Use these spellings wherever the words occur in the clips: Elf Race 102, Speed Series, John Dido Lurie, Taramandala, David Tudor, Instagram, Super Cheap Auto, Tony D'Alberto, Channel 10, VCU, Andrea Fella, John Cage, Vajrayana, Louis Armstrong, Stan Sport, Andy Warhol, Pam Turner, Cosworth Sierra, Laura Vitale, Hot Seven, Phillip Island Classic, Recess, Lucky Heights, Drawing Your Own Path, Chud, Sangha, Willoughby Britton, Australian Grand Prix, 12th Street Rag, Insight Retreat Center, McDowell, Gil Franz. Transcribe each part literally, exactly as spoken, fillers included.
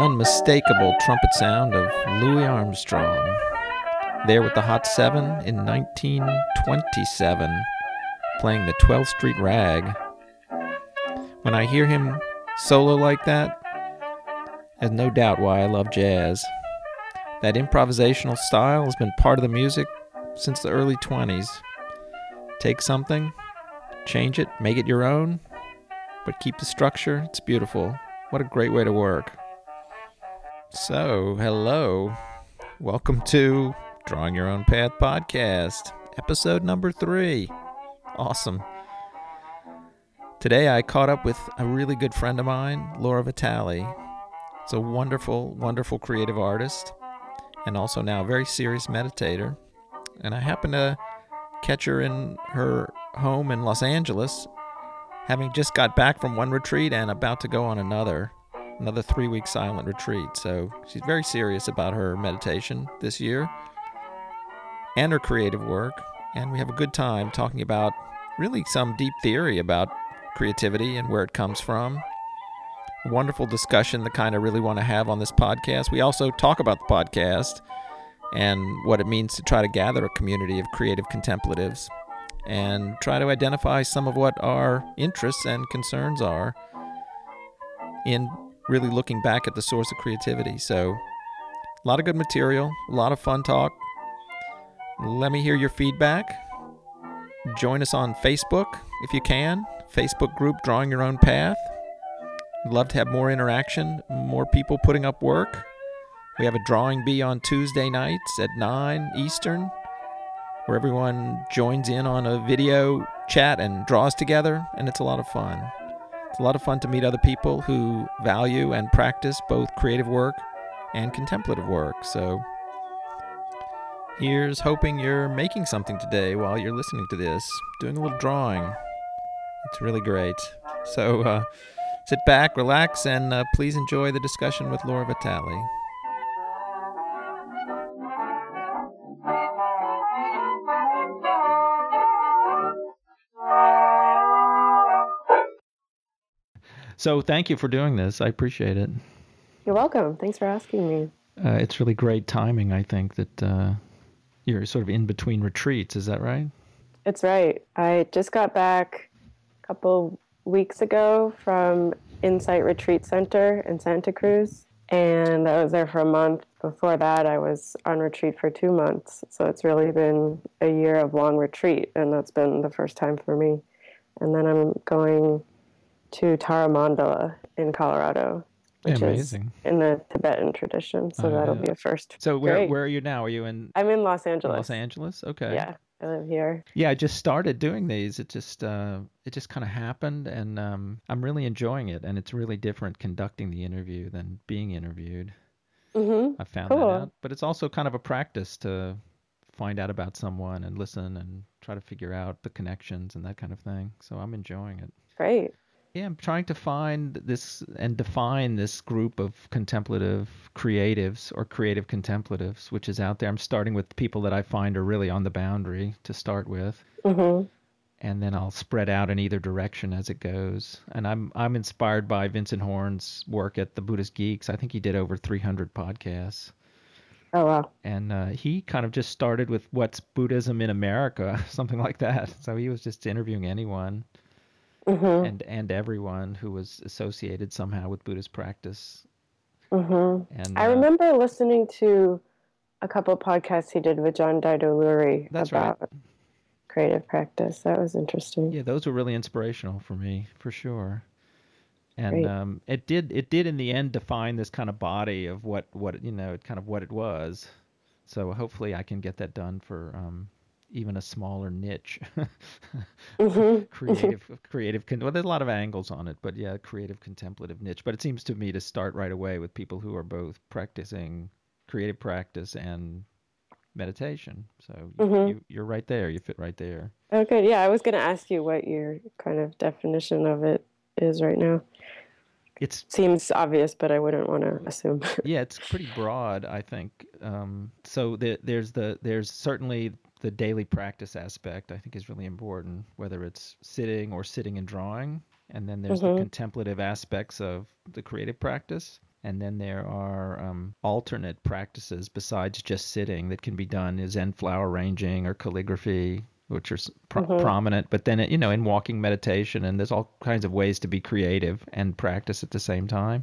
Unmistakable trumpet sound of Louis Armstrong, there with the Hot Seven in nineteen twenty-seven, playing the twelfth Street Rag. When I hear him solo like that, there's no doubt why I love jazz. That improvisational style has been part of the music since the early twenties. Take something, change it, make it your own, but keep the structure. It's beautiful. What a great way to work. So, hello. Welcome to Drawing Your Own Path podcast, episode number three. Awesome. Today I caught up with a really good friend of mine, Laura Vitale. It's a wonderful, wonderful creative artist and also now a very serious meditator. And I happened to catch her in her home in Los Angeles, having just got back from one retreat and about to go on another. Another three-week silent retreat. So she's very serious about her meditation this year and her creative work. And we have a good time talking about really some deep theory about creativity and where it comes from. A wonderful discussion, the kind I really want to have on this podcast. We also talk about the podcast and what it means to try to gather a community of creative contemplatives and try to identify some of what our interests and concerns are in really looking back at the source of creativity. So, a lot of good material, a lot of fun talk. Let me hear your feedback. Join us on Facebook, if you can. Facebook group, Drawing Your Own Path. We'd love to have more interaction, more people putting up work. We have a drawing bee on Tuesday nights at nine Eastern, where everyone joins in on a video chat and draws together, and it's a lot of fun. It's a lot of fun to meet other people who value and practice both creative work and contemplative work. So here's hoping you're making something today while you're listening to this, doing a little drawing. It's really great. So uh, sit back, relax, and uh, please enjoy the discussion with Laura Vitale. So thank you for doing this. I appreciate it. You're welcome. Thanks for asking me. Uh, it's really great timing, I think, that uh, you're sort of in between retreats. Is that right? It's right. I just got back a couple weeks ago from Insight Retreat Center in Santa Cruz, and I was there for a month. Before that, I was on retreat for two months. So it's really been a year of long retreat, and that's been the first time for me. And then I'm going to Taramandala in Colorado, which Amazing. Is in the Tibetan tradition. So oh, that'll yeah. be a first. So where Great. Where are you now? Are you in? I'm in Los Angeles. Los Angeles. Okay. Yeah, I live here. Yeah, I just started doing these. It just uh, it just kind of happened, and um, I'm really enjoying it. And it's really different conducting the interview than being interviewed. Mm-hmm. I found cool. that out. But it's also kind of a practice to find out about someone and listen and try to figure out the connections and that kind of thing. So I'm enjoying it. Great. Yeah, I'm trying to find this and define this group of contemplative creatives or creative contemplatives, which is out there. I'm starting with people that I find are really on the boundary to start with. Mm-hmm. And then I'll spread out in either direction as it goes. And I'm I'm inspired by Vincent Horn's work at the Buddhist Geeks. I think he did over three hundred podcasts. Oh, wow. And uh, he kind of just started with what's Buddhism in America, something like that. So he was just interviewing anyone. Mm-hmm. And and everyone who was associated somehow with Buddhist practice. Mm-hmm. And, uh, I remember listening to a couple of podcasts he did with John Dido Lurie about right. creative practice. That was interesting. Yeah, those were really inspirational for me, for sure. And um, it did it did in the end define this kind of body of what, what you know, kind of what it was. So hopefully I can get that done for um, even a smaller niche. mm-hmm. Creative, mm-hmm. creative. Well, there's a lot of angles on it, but yeah, creative contemplative niche. But it seems to me to start right away with people who are both practicing creative practice and meditation. So mm-hmm. you, you're right there. You fit right there. Oh, good. Yeah, I was going to ask you what your kind of definition of it is right now. It seems obvious, but I wouldn't want to assume. Yeah, it's pretty broad, I think. Um, so the, there's the there's certainly the daily practice aspect, I think, is really important, whether it's sitting or sitting and drawing. And then there's mm-hmm. the contemplative aspects of the creative practice. And then there are um, alternate practices besides just sitting that can be done as Zen flower arranging or calligraphy, which are pro- mm-hmm. prominent, but then, you know, in walking meditation, and there's all kinds of ways to be creative and practice at the same time.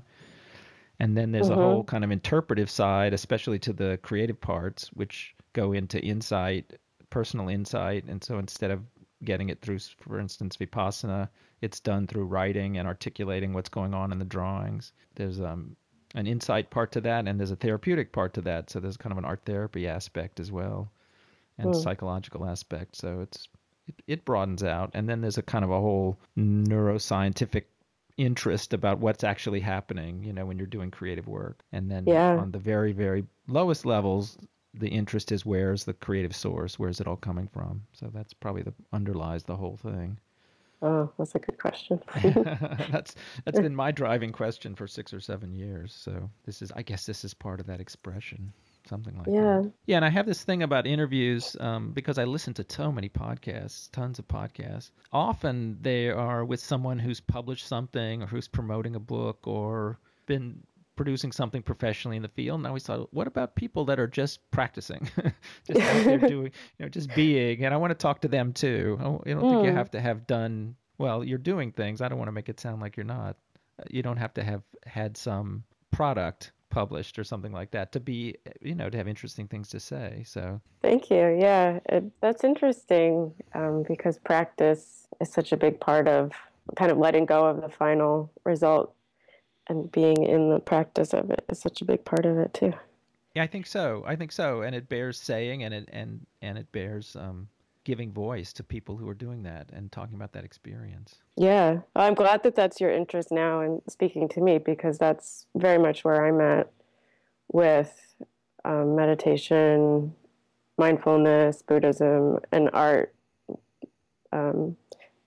And then there's mm-hmm. a whole kind of interpretive side, especially to the creative parts, which go into insight, personal insight. And so instead of getting it through, for instance, Vipassana, it's done through writing and articulating what's going on in the drawings. There's um, an insight part to that, and there's a therapeutic part to that. So there's kind of an art therapy aspect as well, and mm. psychological aspect. So it's it, it broadens out. And then there's a kind of a whole neuroscientific interest about what's actually happening, you know, when you're doing creative work. And then yeah. on the very, very lowest levels, the interest is where's the creative source? Where's it all coming from? So that's probably the underlies the whole thing. Oh, that's a good question. that's that's been my driving question for six or seven years. So this is, I guess this is part of that expression. Something like yeah. that. Yeah, and I have this thing about interviews um, because I listen to so many podcasts, tons of podcasts. Often they are with someone who's published something or who's promoting a book or been producing something professionally in the field. And I always thought, what about people that are just practicing? Just out there doing, you know, just being. And I want to talk to them too. I don't, I don't mm. think you have to have done, well, you're doing things. I don't want to make it sound like you're not. You don't have to have had some product published or something like that to be, you know, to have interesting things to say. So thank you. Yeah, it, that's interesting um, because practice is such a big part of kind of letting go of the final result, and being in the practice of it is such a big part of it too. Yeah, I think so. I think so. And it bears saying, and it and and it bears um, giving voice to people who are doing that and talking about that experience. Yeah. Well, I'm glad that that's your interest now in speaking to me, because that's very much where I'm at with um, meditation, mindfulness, Buddhism, and art, um,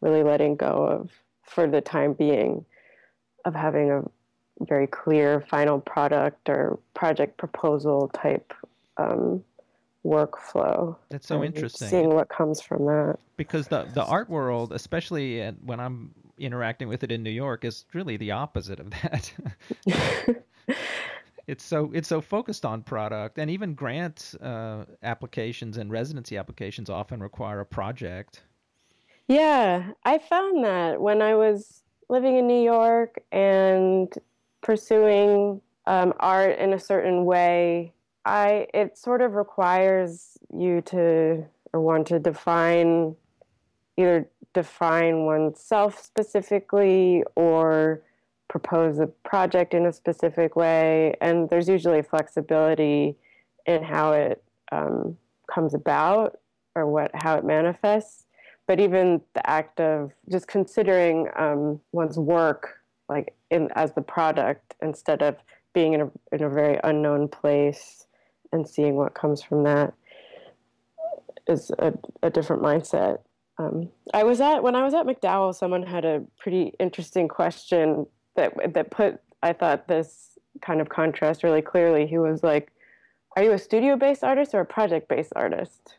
really letting go of, for the time being, of having a very clear final product or project proposal type um workflow. That's so interesting. Seeing what comes from that. Because the, the art world, especially when I'm interacting with it in New York, is really the opposite of that. It's so it's so focused on product, and even grant uh, applications and residency applications often require a project. Yeah, I found that when I was living in New York and pursuing um, art in a certain way, I, it sort of requires you to, or want to define, either define oneself specifically or propose a project in a specific way. And there's usually flexibility in how it um, comes about or what, how it manifests. But even the act of just considering um, one's work like in, as the product, instead of being in a, in a very unknown place and seeing what comes from that, is a, a different mindset. Um, I was at when I was at McDowell, someone had a pretty interesting question that that put, I thought, this kind of contrast really clearly. He was like, "Are you a studio-based artist or a project-based artist?"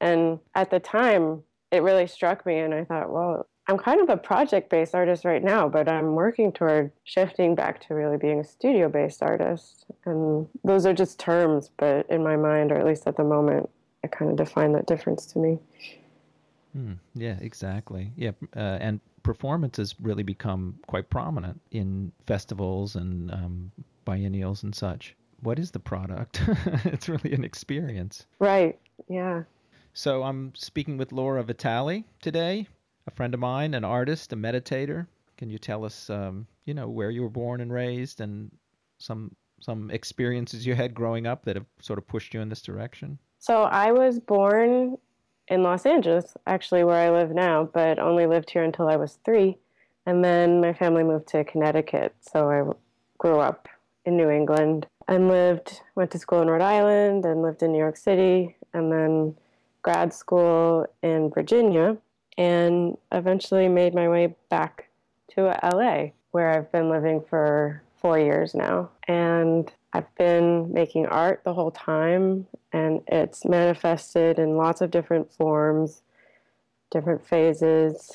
And at the time, it really struck me, and I thought, well, I'm kind of a project-based artist right now, but I'm working toward shifting back to really being a studio-based artist. And those are just terms, but in my mind, or at least at the moment, it kind of defined that difference to me. Hmm. Yeah, exactly. Yeah, uh, and performance has really become quite prominent in festivals and um, biennials and such. What is the product? It's really an experience. Right, yeah. So I'm speaking with Laura Vitale today, a friend of mine, an artist, a meditator. Can you tell us um, you know, where you were born and raised and some some experiences you had growing up that have sort of pushed you in this direction? So I was born in Los Angeles, actually where I live now, but only lived here until I was three. And then my family moved to Connecticut. So I grew up in New England and lived, went to school in Rhode Island and lived in New York City and then grad school in Virginia and eventually made my way back to L A, where I've been living for four years now. And I've been making art the whole time, and it's manifested in lots of different forms, different phases,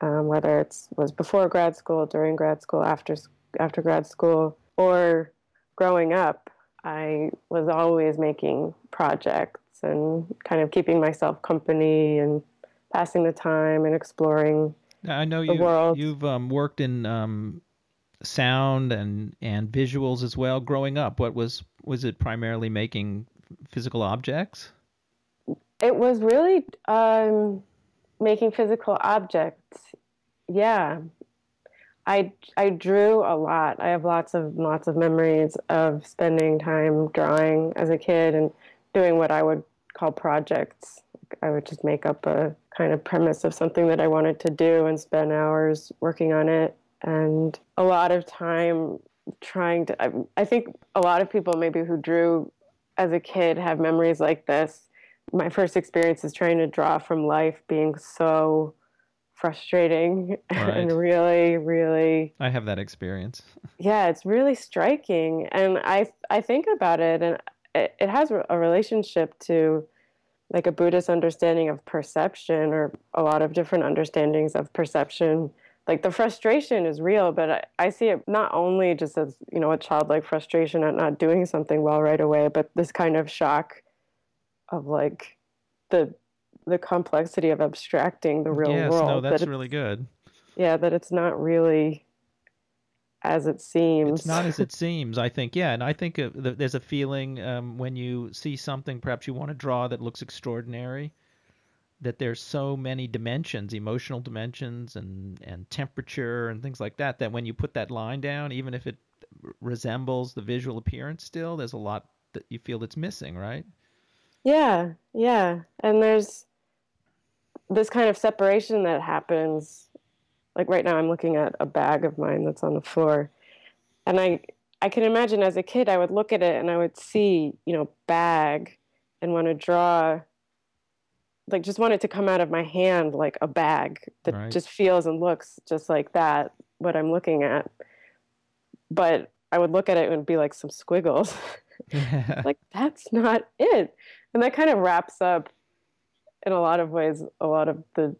um, whether it's was before grad school, during grad school, after after grad school, or growing up. I was always making projects and kind of keeping myself company and passing the time and exploring I know the you, world. You've um, worked in um, sound and, and visuals as well. Growing up, what was was it primarily making physical objects? It was really um, making physical objects. Yeah, I I drew a lot. I have lots of lots of memories of spending time drawing as a kid and doing what I would call projects. I would just make up a kind of premise of something that I wanted to do and spend hours working on it, and a lot of time trying to. I, I think a lot of people maybe who drew as a kid have memories like this. My first experience is trying to draw from life being so frustrating right. and really, really. I have that experience. Yeah, it's really striking, and I I think about it, and it, it has a relationship to. Like a Buddhist understanding of perception, or a lot of different understandings of perception. Like the frustration is real, but I, I see it not only just as, you know, a childlike frustration at not doing something well right away, but this kind of shock of like the the complexity of abstracting the real yes, world. Yes, no, that's that really good. Yeah, that it's not really as it seems. It's not as it seems, I think. Yeah, and I think uh, th- there's a feeling um, when you see something perhaps you want to draw that looks extraordinary, that there's so many dimensions, emotional dimensions and, and temperature and things like that, that when you put that line down, even if it r- resembles the visual appearance still, there's a lot that you feel that's missing, right? Yeah, yeah. And there's this kind of separation that happens. Like right now I'm looking at a bag of mine that's on the floor, and I I can imagine as a kid I would look at it and I would see, you know, bag and want to draw, like just want it to come out of my hand like a bag that right. just feels and looks just like that, what I'm looking at. But I would look at it and be like some squiggles. Yeah. Like that's not it. And that kind of wraps up in a lot of ways a lot of the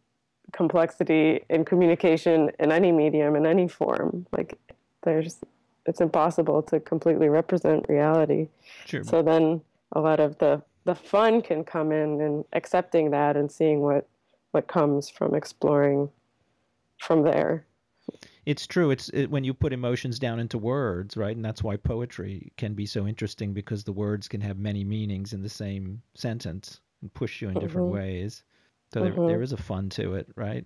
complexity in communication in any medium, in any form. Like there's, it's impossible to completely represent reality. Sure. So then a lot of the, the fun can come in and accepting that and seeing what, what comes from exploring from there. It's true. It's it, when you put emotions down into words, right? And that's why poetry can be so interesting, because the words can have many meanings in the same sentence and push you in different mm-hmm. ways. So there, mm-hmm. there is a fun to it, right?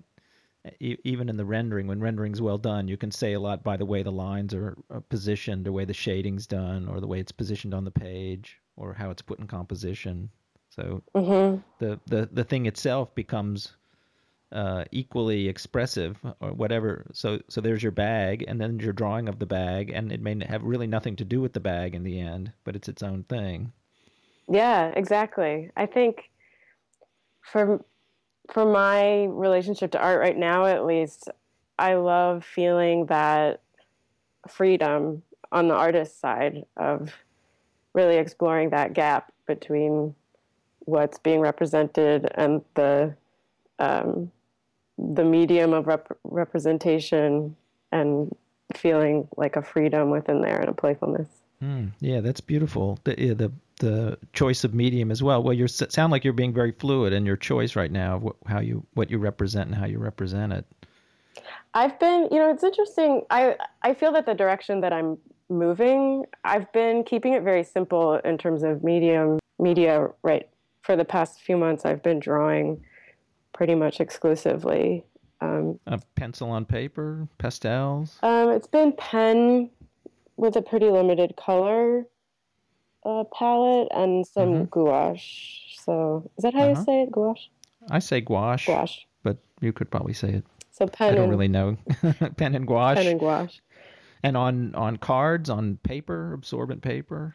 E- even in the rendering, when rendering's well done, you can say a lot by the way the lines are, are positioned, the way the shading's done, or the way it's positioned on the page, or how it's put in composition. So mm-hmm. the, the, the thing itself becomes uh, equally expressive, or whatever. So so there's your bag, and then your drawing of the bag, and it may have really nothing to do with the bag in the end, but it's its own thing. Yeah, exactly. I think for... For my relationship to art right now, at least, I love feeling that freedom on the artist side of really exploring that gap between what's being represented and the um, the medium of rep- representation, and feeling like a freedom within there and a playfulness. Mm, yeah, that's beautiful. The, yeah, the the choice of medium as well. Well, you sound like you're being very fluid in your choice right now of what, how you what you represent and how you represent it. I've been, you know, it's interesting. I I feel that the direction that I'm moving, I've been keeping it very simple in terms of medium media. Right, for the past few months, I've been drawing pretty much exclusively, Um, a pencil on paper, pastels? Um, it's been pen with a pretty limited color uh, palette and some mm-hmm. gouache. So is that how uh-huh. you say it, gouache? I say gouache, gouache, but you could probably say it. So pen I don't and, really know. Pen and gouache. Pen and gouache. And on, on cards, on paper, absorbent paper?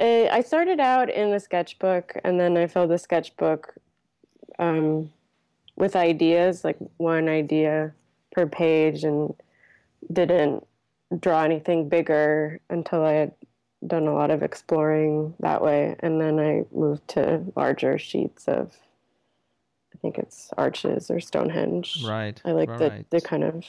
I, I started out in the sketchbook, and then I filled the sketchbook um, with ideas, like one idea per page, and didn't draw anything bigger until I had done a lot of exploring that way. And then I moved to larger sheets of, I think it's arches or Stonehenge. Right. I like right. the, the kind of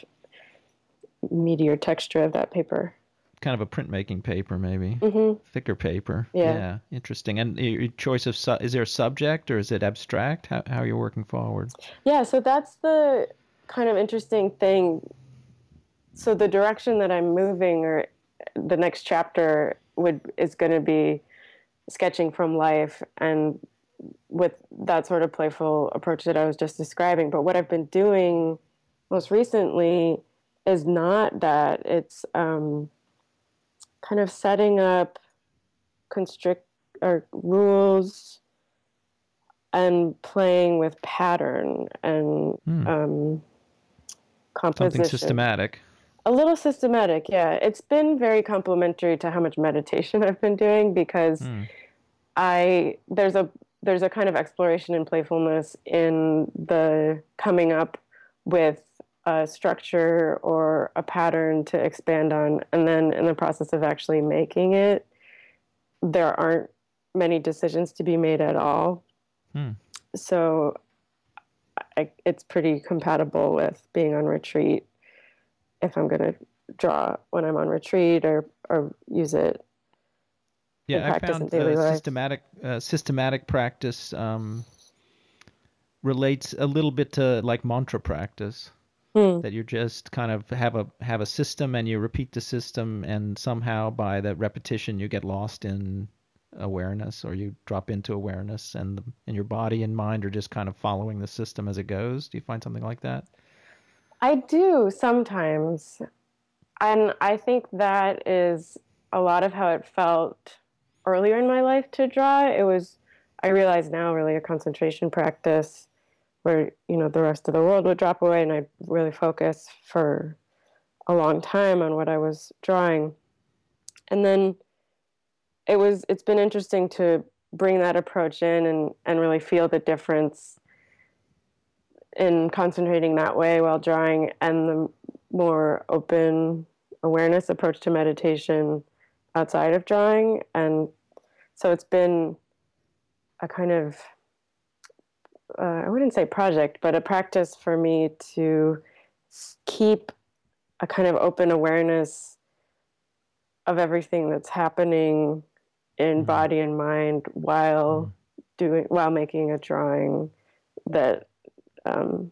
meatier texture of that paper. Kind of a printmaking paper, maybe. Mm-hmm. Thicker paper. Yeah. yeah. Interesting. And your choice of, su- is there a subject or is it abstract? How, how are you working forward? Yeah, so that's the kind of interesting thing. So the direction that I'm moving, or the next chapter would is going to be sketching from life, and with that sort of playful approach that I was just describing. But what I've been doing most recently is not that. It's um, kind of setting up constrict or rules and playing with pattern and hmm. um, composition. Something systematic. A little systematic, yeah. It's been very complementary to how much meditation I've been doing, because mm. I there's a there's a kind of exploration and playfulness in the coming up with a structure or a pattern to expand on, and then in the process of actually making it, there aren't many decisions to be made at all. Mm. So I, it's pretty compatible with being on retreat. If I'm going to draw when I'm on retreat, or, or use it. Yeah, I found uh, systematic uh, systematic practice um, relates a little bit to like mantra practice, hmm. that you just kind of have a have a system and you repeat the system, and somehow by that repetition you get lost in awareness, or you drop into awareness, and the, and your body and mind are just kind of following the system as it goes. Do you find something like that? I do sometimes, and I think that is a lot of how it felt earlier in my life to draw. It was, I realize now, really a concentration practice where, you know, the rest of the world would drop away and I'd really focus for a long time on what I was drawing. And then it was, it's been interesting to bring that approach in and, and really feel the difference in concentrating that way while drawing, and the more open awareness approach to meditation outside of drawing. And so it's been a kind of, uh, I wouldn't say project, but a practice for me to keep a kind of open awareness of everything that's happening in mm-hmm. body and mind while mm-hmm. doing, while making a drawing that, Um,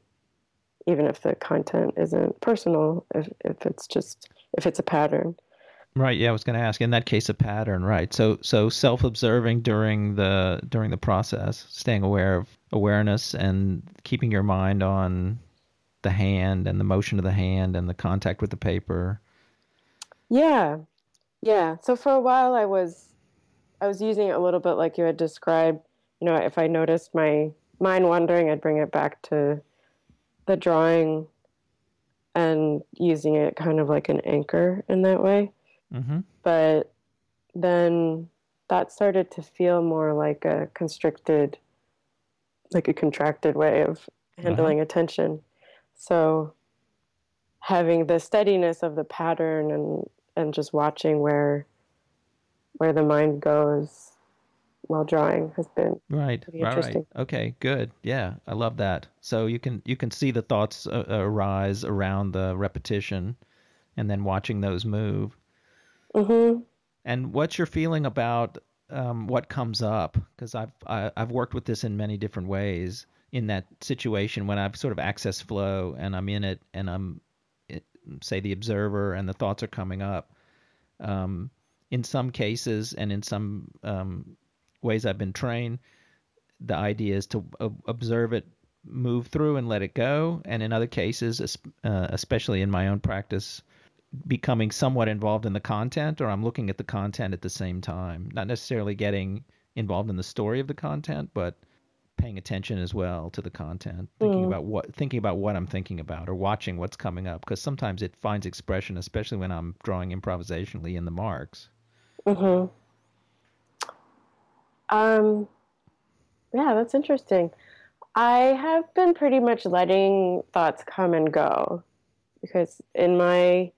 even if the content isn't personal, if, if it's just, if it's a pattern. Right. Yeah. I was going to ask, in that case, a pattern, right. So, so self-observing during the, during the process, staying aware of awareness and keeping your mind on the hand and the motion of the hand and the contact with the paper. Yeah. Yeah. So for a while I was, I was using it a little bit like you had described. You know, if I noticed my mind wandering, I'd bring it back to the drawing and using it kind of like an anchor in that way. Mm-hmm. But then that started to feel more like a constricted, like a contracted way of handling uh-huh. attention. So having the steadiness of the pattern and, and just watching where, where the mind goes while drawing has been right, right. Okay, good. Yeah, I love that. So you can you can see the thoughts uh, arise around the repetition, and then watching those move. Mm-hmm. And what's your feeling about um, what comes up? Because I've I, I've worked with this in many different ways. In that situation when I've sort of access flow and I'm in it, and I'm it, say the observer, and the thoughts are coming up. Um, in some cases, and in some um, ways I've been trained, the idea is to observe it move through and let it go. And in other cases, uh, especially in my own practice, becoming somewhat involved in the content, or I'm looking at the content at the same time, not necessarily getting involved in the story of the content, but paying attention as well to the content, thinking mm. about what thinking about what I'm thinking about, or watching what's coming up, because sometimes it finds expression, especially when I'm drawing improvisationally in the marks. Mm-hmm. Um, yeah, that's interesting. I have been pretty much letting thoughts come and go, because in my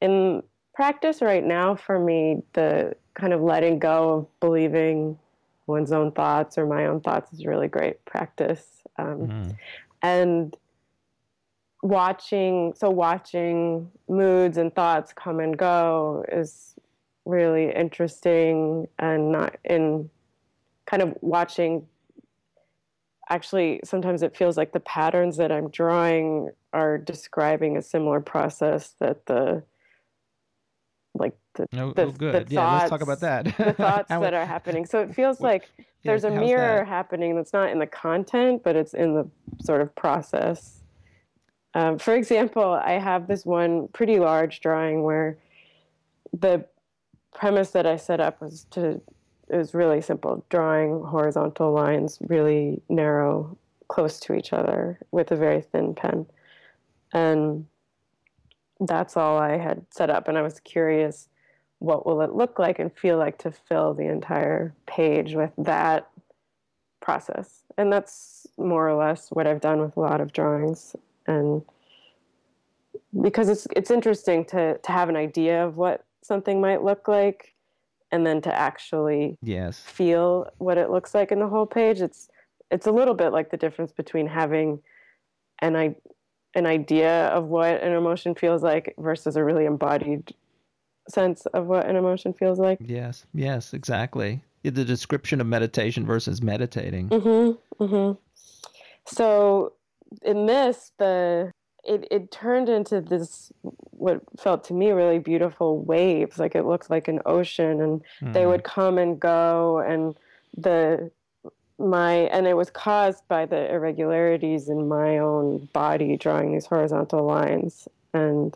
in practice right now, for me, the kind of letting go of believing one's own thoughts or my own thoughts is really great practice. Um, mm. And watching, so watching moods and thoughts come and go is really interesting, and not in kind of watching. Actually, sometimes it feels like the patterns that I'm drawing are describing a similar process that the like the, oh, the, oh, good. the thoughts, yeah, let's talk about that. the thoughts How, that are happening. So it feels what, like there's yeah, a mirror that? happening that's not in the content, but it's in the sort of process. Um, for example, I have this one pretty large drawing where the premise that I set up was to, it was really simple, drawing horizontal lines, really narrow, close to each other with a very thin pen. And that's all I had set up, and I was curious, what will it look like and feel like to fill the entire page with that process? And that's more or less what I've done with a lot of drawings. And because it's it's interesting to to have an idea of what something might look like, and then to actually yes. feel what it looks like in the whole page. It's it's a little bit like the difference between having an idea an idea of what an emotion feels like versus a really embodied sense of what an emotion feels like. Yes, yes, exactly. The description of meditation versus meditating. Mm-hmm, mm-hmm. So in this, the it, it turned into this, what felt to me really beautiful waves, like it looked like an ocean, and mm. they would come and go, and the My and it was caused by the irregularities in my own body drawing these horizontal lines. And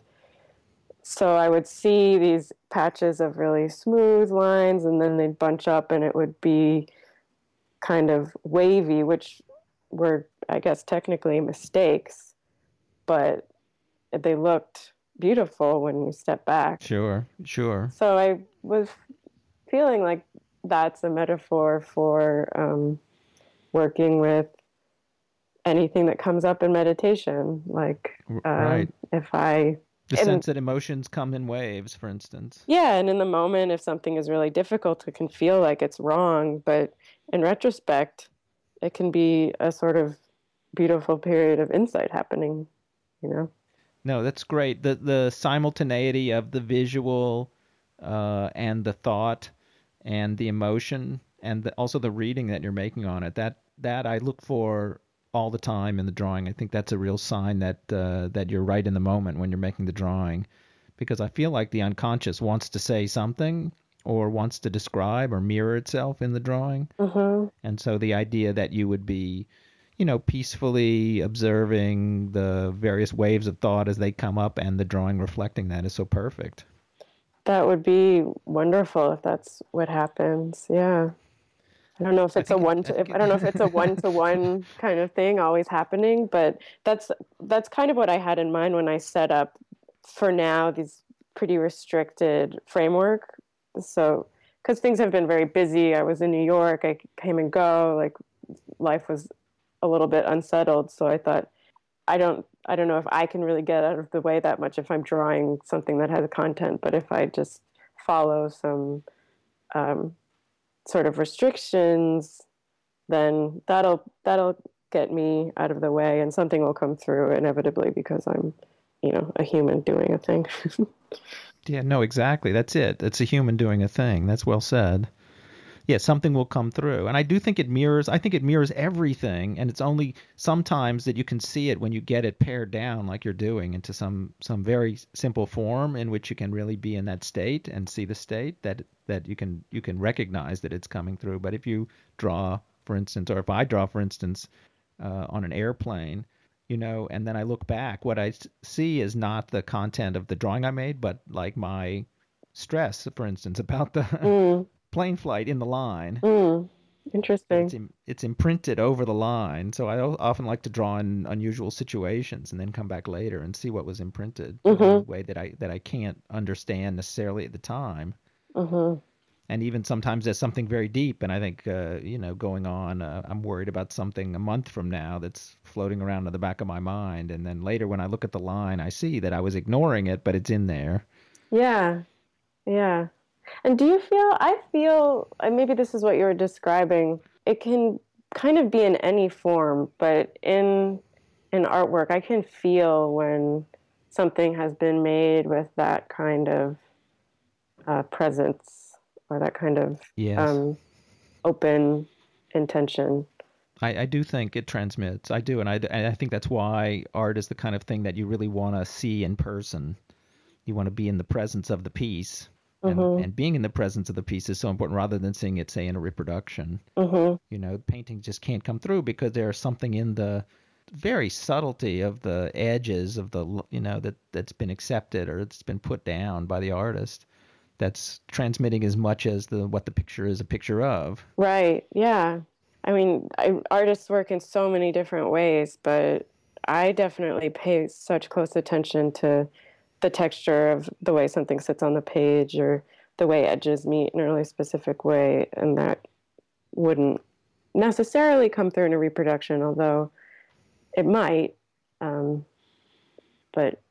so I would see these patches of really smooth lines, and then they'd bunch up, and it would be kind of wavy, which were, I guess, technically mistakes, but they looked beautiful when you step back. Sure, sure. So I was feeling like that's a metaphor for um, working with anything that comes up in meditation, like um, right. if I... The and, sense that emotions come in waves, for instance. Yeah, and in the moment, if something is really difficult, it can feel like it's wrong, but in retrospect, it can be a sort of beautiful period of insight happening, you know? No, that's great. The, the simultaneity of the visual uh, and the thought and the emotion, and the, also the reading that you're making on it, that that I look for all the time in the drawing. I think that's a real sign that uh, that you're right in the moment when you're making the drawing, because I feel like the unconscious wants to say something or wants to describe or mirror itself in the drawing. Mm-hmm. And so the idea that you would be, you know, peacefully observing the various waves of thought as they come up, and the drawing reflecting that is so perfect. That would be wonderful if that's what happens. Yeah. I don't know if it's a one to, if, I don't know if it's a one to one kind of thing always happening, but that's that's kind of what I had in mind when I set up, for now, these pretty restricted framework. So, cuz things have been very busy. I was in New York, I came and go, like life was a little bit unsettled, so I thought I don't I don't know if I can really get out of the way that much if I'm drawing something that has content, but if I just follow some um, sort of restrictions, then that'll that'll get me out of the way, and something will come through inevitably because I'm, you know, a human doing a thing. Yeah, no, exactly. That's it. It's a human doing a thing. That's well said. Yeah, something will come through. And I do think it mirrors, I think it mirrors everything, and it's only sometimes that you can see it when you get it pared down like you're doing into some some very simple form in which you can really be in that state and see the state that that you can you can recognize that it's coming through. But if you draw, for instance, or if I draw, for instance, uh, on an airplane, you know, and then I look back, what I see is not the content of the drawing I made, but like my stress, for instance, about the mm. plane flight in the line. Mm. Interesting. It's, Im- it's imprinted over the line. So I often like to draw in unusual situations and then come back later and see what was imprinted mm-hmm. in a way that I that I can't understand necessarily at the time. Mm-hmm. And even sometimes there's something very deep. And I think, uh, you know, going on, uh, I'm worried about something a month from now that's floating around in the back of my mind. And then later when I look at the line, I see that I was ignoring it, but it's in there. Yeah. Yeah. And do you feel, I feel, and maybe this is what you were describing, it can kind of be in any form, but in in artwork, I can feel when something has been made with that kind of uh, presence or that kind of yes. um, open intention. I, I do think it transmits. I do. And I, and I think that's why art is the kind of thing that you really want to see in person. You want to be in the presence of the piece. And, mm-hmm. and being in the presence of the piece is so important rather than seeing it, say, in a reproduction. Mm-hmm. You know, painting just can't come through because there's something in the very subtlety of the edges of the, you know, that, that's been accepted or it's been put down by the artist that's transmitting as much as the what the picture is a picture of. Right, yeah. I mean, I, artists work in so many different ways, but I definitely pay such close attention to the texture of the way something sits on the page or the way edges meet in a really specific way. And that wouldn't necessarily come through in a reproduction, although it might. Um, but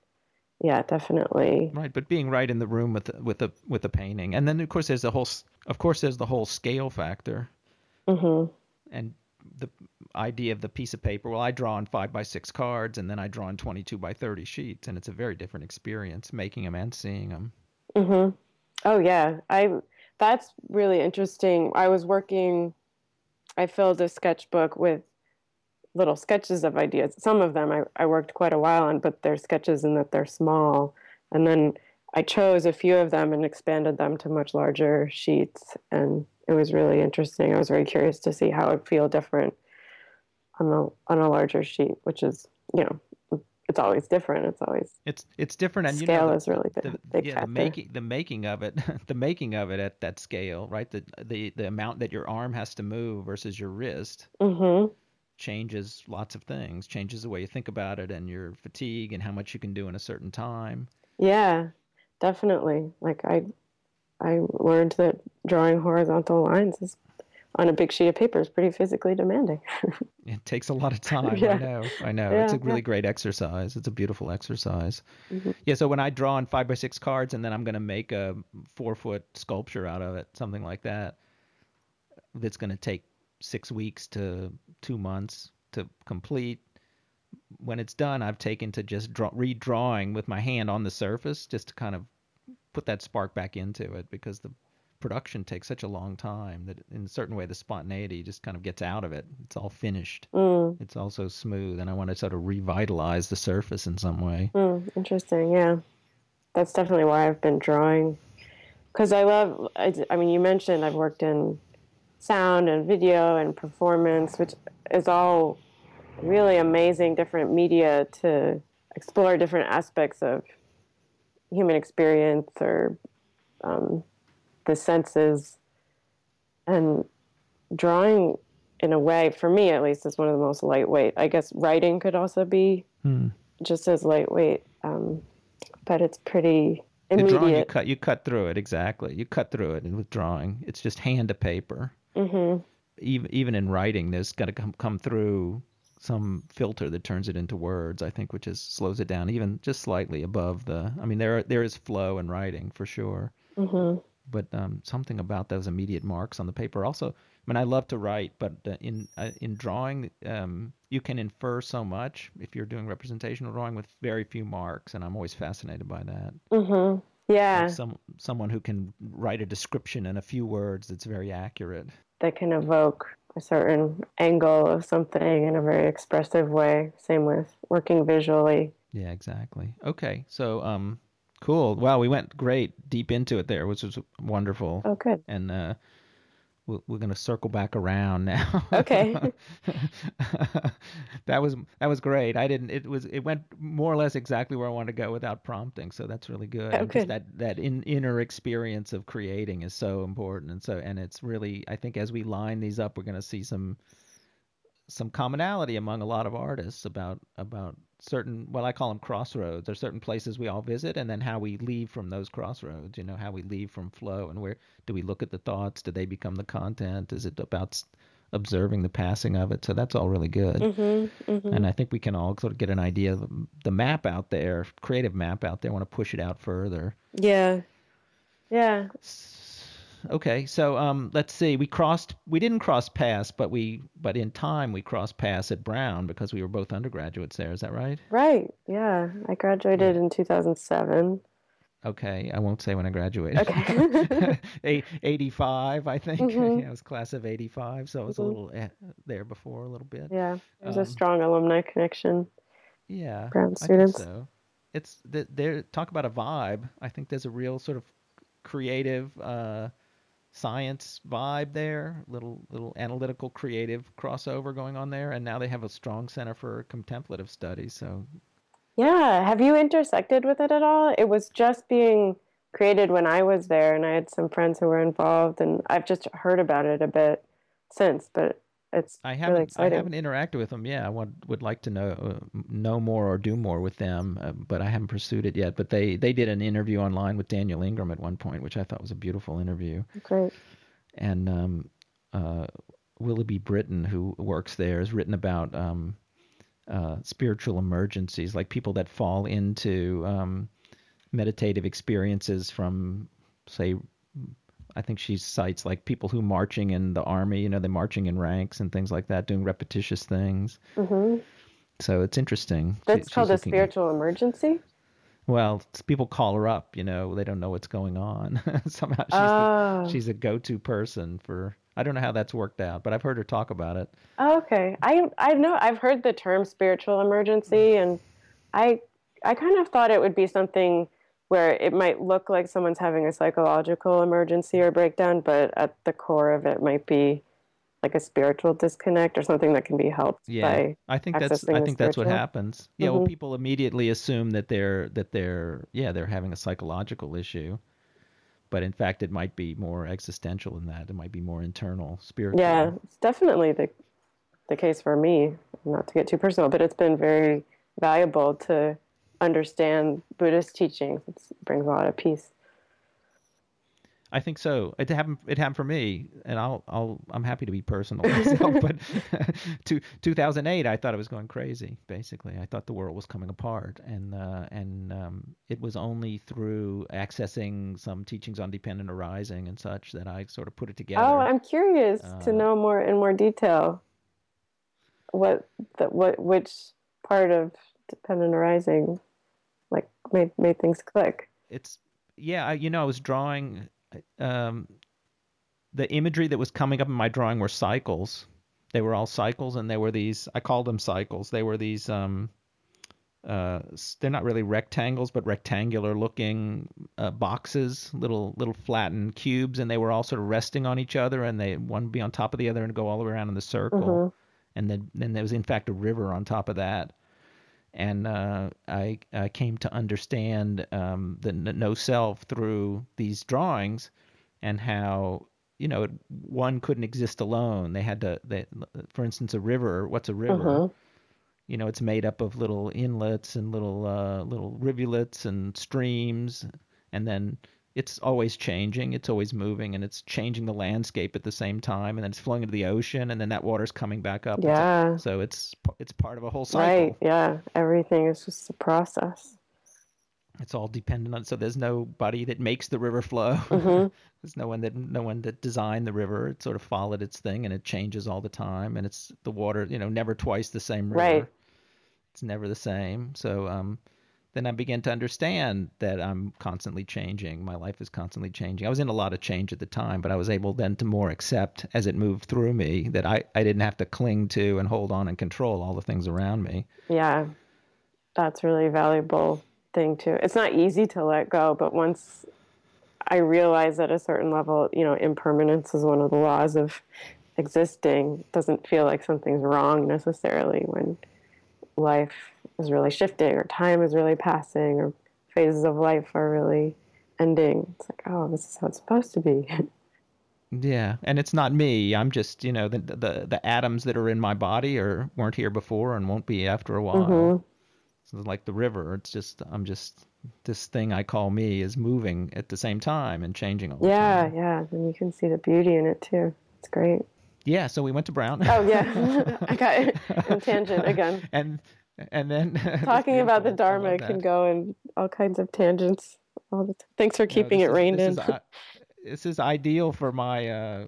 yeah, definitely. Right. But being right in the room with, with a, with a painting. And then of course there's the whole, of course there's the whole scale factor mm-hmm. and the idea of the piece of paper. Well, I draw on five by six cards and then I draw on twenty-two by thirty sheets. And it's a very different experience making them and seeing them. Mm-hmm. Oh yeah. I, that's really interesting. I was working, I filled a sketchbook with little sketches of ideas. Some of them I, I worked quite a while on, but they're sketches in that they're small. And then I chose a few of them and expanded them to much larger sheets. And it was really interesting. I was very curious to see how it'd feel different on a on a larger sheet, which is, you know, it's always different. It's always it's it's different. And scale you know, the, is really big. The, big yeah, the making the making of it, the making of it at that scale, right? The the the amount that your arm has to move versus your wrist mm-hmm. changes lots of things. Changes the way you think about it and your fatigue and how much you can do in a certain time. Yeah, definitely. Like I. I learned that drawing horizontal lines is, on a big sheet of paper is pretty physically demanding. It takes a lot of time. Yeah. I know. I know. Yeah, it's a really yeah. great exercise. It's a beautiful exercise. Mm-hmm. Yeah. So when I draw on five by six cards and then I'm going to make a four foot sculpture out of it, something like that, that's going to take six weeks to two months to complete. When it's done, I've taken to just draw, redrawing with my hand on the surface just to kind of put that spark back into it, because the production takes such a long time that in a certain way the spontaneity just kind of gets out of it. It's all finished. Mm. It's all so smooth, and I want to sort of revitalize the surface in some way. Mm, interesting, yeah. That's definitely why I've been drawing. Because I love, I, I mean, you mentioned I've worked in sound and video and performance, which is all really amazing different media to explore different aspects of human experience or um, the senses, and drawing in a way, for me at least, is one of the most lightweight. I guess writing could also be hmm. just as lightweight, um, but it's pretty immediate. The drawing, you cut, you cut through it, exactly. You cut through it, and with drawing, it's just hand to paper. Mm-hmm. Even even in writing, there's got to come come through some filter that turns it into words, I think, which is slows it down even just slightly above the, I mean, there, there is flow in writing for sure. Mm-hmm. But um, something about those immediate marks on the paper also, I mean, I love to write, but in, uh, in drawing, um, you can infer so much if you're doing representational drawing with very few marks. And I'm always fascinated by that. Mm-hmm. Yeah. Like some, someone who can write a description in a few words that's very accurate. That can evoke a certain angle of something in a very expressive way. Same with working visually. Yeah, exactly. Okay, so um, cool. Wow, we went great deep into it there, which was wonderful. Oh, good. And uh, we're, we're going to circle back around now. Okay. That was that was great. I didn't. It was. It went more or less exactly where I wanted to go without prompting. So that's really good. Okay. Just that that in, inner experience of creating is so important, and so and it's really. I think as we line these up, we're going to see some some commonality among a lot of artists about about certain, well, I call them crossroads, or certain places we all visit, and then how we leave from those crossroads, you know, how we leave from flow, and where do we look at the thoughts? Do they become the content? Is it about observing the passing of it? So that's all really good. Mm-hmm, mm-hmm. And I think we can all sort of get an idea of the map out there, creative map out there, want to push it out further. Yeah. Yeah. Okay. So um, let's see, we crossed, we didn't cross paths, but we, but in time we crossed paths at Brown because we were both undergraduates there. Is that right? Right. Yeah. I graduated yeah. in two thousand seven. Okay. I won't say when I graduated. Okay. eighty-five, I think. Mm-hmm. Yeah, I was class of eighty-five. So I was mm-hmm. a little eh, there before a little bit. Yeah. There's um, a strong alumni connection. Yeah. Brown students. I think so. It's, they're, talk about a vibe. I think there's a real sort of creative, uh, science vibe there, little little analytical creative crossover going on there, and now they have a strong center for contemplative studies. So, yeah, have you intersected with it at all? It was just being created when I was there, and I had some friends who were involved, and I've just heard about it a bit since. But it's I haven't really exciting. I haven't interacted with them. Yeah, I would would like to know uh, know more or do more with them, uh, but I haven't pursued it yet. But they they did an interview online with Daniel Ingram at one point, which I thought was a beautiful interview. Great. And um, uh, Willoughby Britton, who works there, has written about um, uh, spiritual emergencies, like people that fall into um, meditative experiences from, say, I think she cites like people who marching in the army, you know, they're marching in ranks and things like that, doing repetitious things. Mm-hmm. So it's interesting. That's she, called a spiritual at, emergency? Well, people call her up, you know, they don't know what's going on. Somehow she's, oh. the, she's a go-to person for, I don't know how that's worked out, but I've heard her talk about it. Oh, okay. I I know, I've heard the term spiritual emergency, and I I kind of thought it would be something where it might look like someone's having a psychological emergency or breakdown, but at the core of it might be like a spiritual disconnect or something that can be helped yeah. by I think that's I think that's what happens. Yeah, mm-hmm. Well, people immediately assume that they're that they're yeah, they're having a psychological issue. But in fact it might be more existential than that. It might be more internal, spiritual. Yeah, it's definitely the the case for me, not to get too personal, but it's been very valuable to understand Buddhist teachings. It brings a lot of peace. I think so. It happened. It happened for me, and I'll. I'll. I'm happy to be personal myself. But to two thousand eight, I thought I was going crazy. Basically, I thought the world was coming apart, and uh, and um, it was only through accessing some teachings on dependent arising and such that I sort of put it together. Oh, I'm curious uh, to know more in more detail. What the what which part of dependent arising like made made things click? It's yeah, I, you know, I was drawing um the imagery that was coming up in my drawing were cycles. They were all cycles, and they were these, I called them cycles. They were these um uh they're not really rectangles, but rectangular looking uh, boxes, little little flattened cubes, and they were all sort of resting on each other, and they one would be on top of the other and go all the way around in the circle. Mm-hmm. And then then there was in fact a river on top of that. And uh, I, I came to understand um, the n- no self through these drawings, and how, you know, it, one couldn't exist alone. They had to, they, for instance, a river. What's a river? Uh-huh. You know, it's made up of little inlets and little uh, little rivulets and streams, and then it's always changing. It's always moving, and it's changing the landscape at the same time. And then it's flowing into the ocean, and then that water's coming back up. Yeah. So it's it's part of a whole cycle. Right. Yeah. Everything is just a process. It's all dependent on. So there's nobody that makes the river flow. Mm-hmm. There's no one that no one that designed the river. It sort of followed its thing, and it changes all the time. And it's the water, you know, never twice the same river. Right. It's never the same. So um. Then I began to understand that I'm constantly changing. My life is constantly changing. I was in a lot of change at the time, but I was able then to more accept as it moved through me that I, I didn't have to cling to and hold on and control all the things around me. Yeah, that's really valuable thing too. It's not easy to let go, but once I realize at a certain level, you know, impermanence is one of the laws of existing. It doesn't feel like something's wrong necessarily when life is really shifting or time is really passing or phases of life are really ending. It's like, oh, this is how it's supposed to be. Yeah, and it's not me. I'm just, you know, the the, the atoms that are in my body or weren't here before and won't be after a while. Mm-hmm. So like the river, it's just, I'm just, this thing I call me is moving at the same time and changing all the yeah, time. Yeah, yeah, and you can see the beauty in it too. It's great. Yeah, so we went to Brown. Oh, yeah. I got it in tangent again. And and then... Talking about the Dharma can go in all kinds of tangents all the time. Thanks for keeping no, it is, reined this in. Is, I, this is ideal for my uh,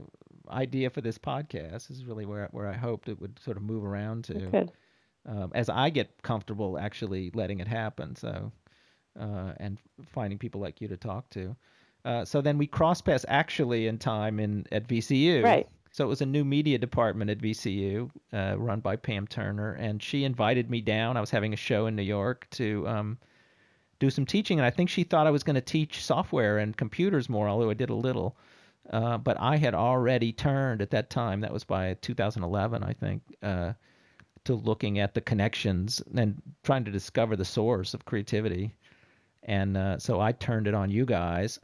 idea for this podcast. This is really where where I hoped it would sort of move around to. Good. Um, as I get comfortable actually letting it happen, so uh, and finding people like you to talk to. Uh, so then we cross paths actually in time in at V C U. Right. So it was a new media department at V C U uh, run by Pam Turner, and she invited me down. I was having a show in New York to um, do some teaching, and I think she thought I was going to teach software and computers more, although I did a little. Uh, but I had already turned at that time. That was by two thousand eleven, I think. Uh, to looking at the connections and trying to discover the source of creativity. And uh, so I turned it on you guys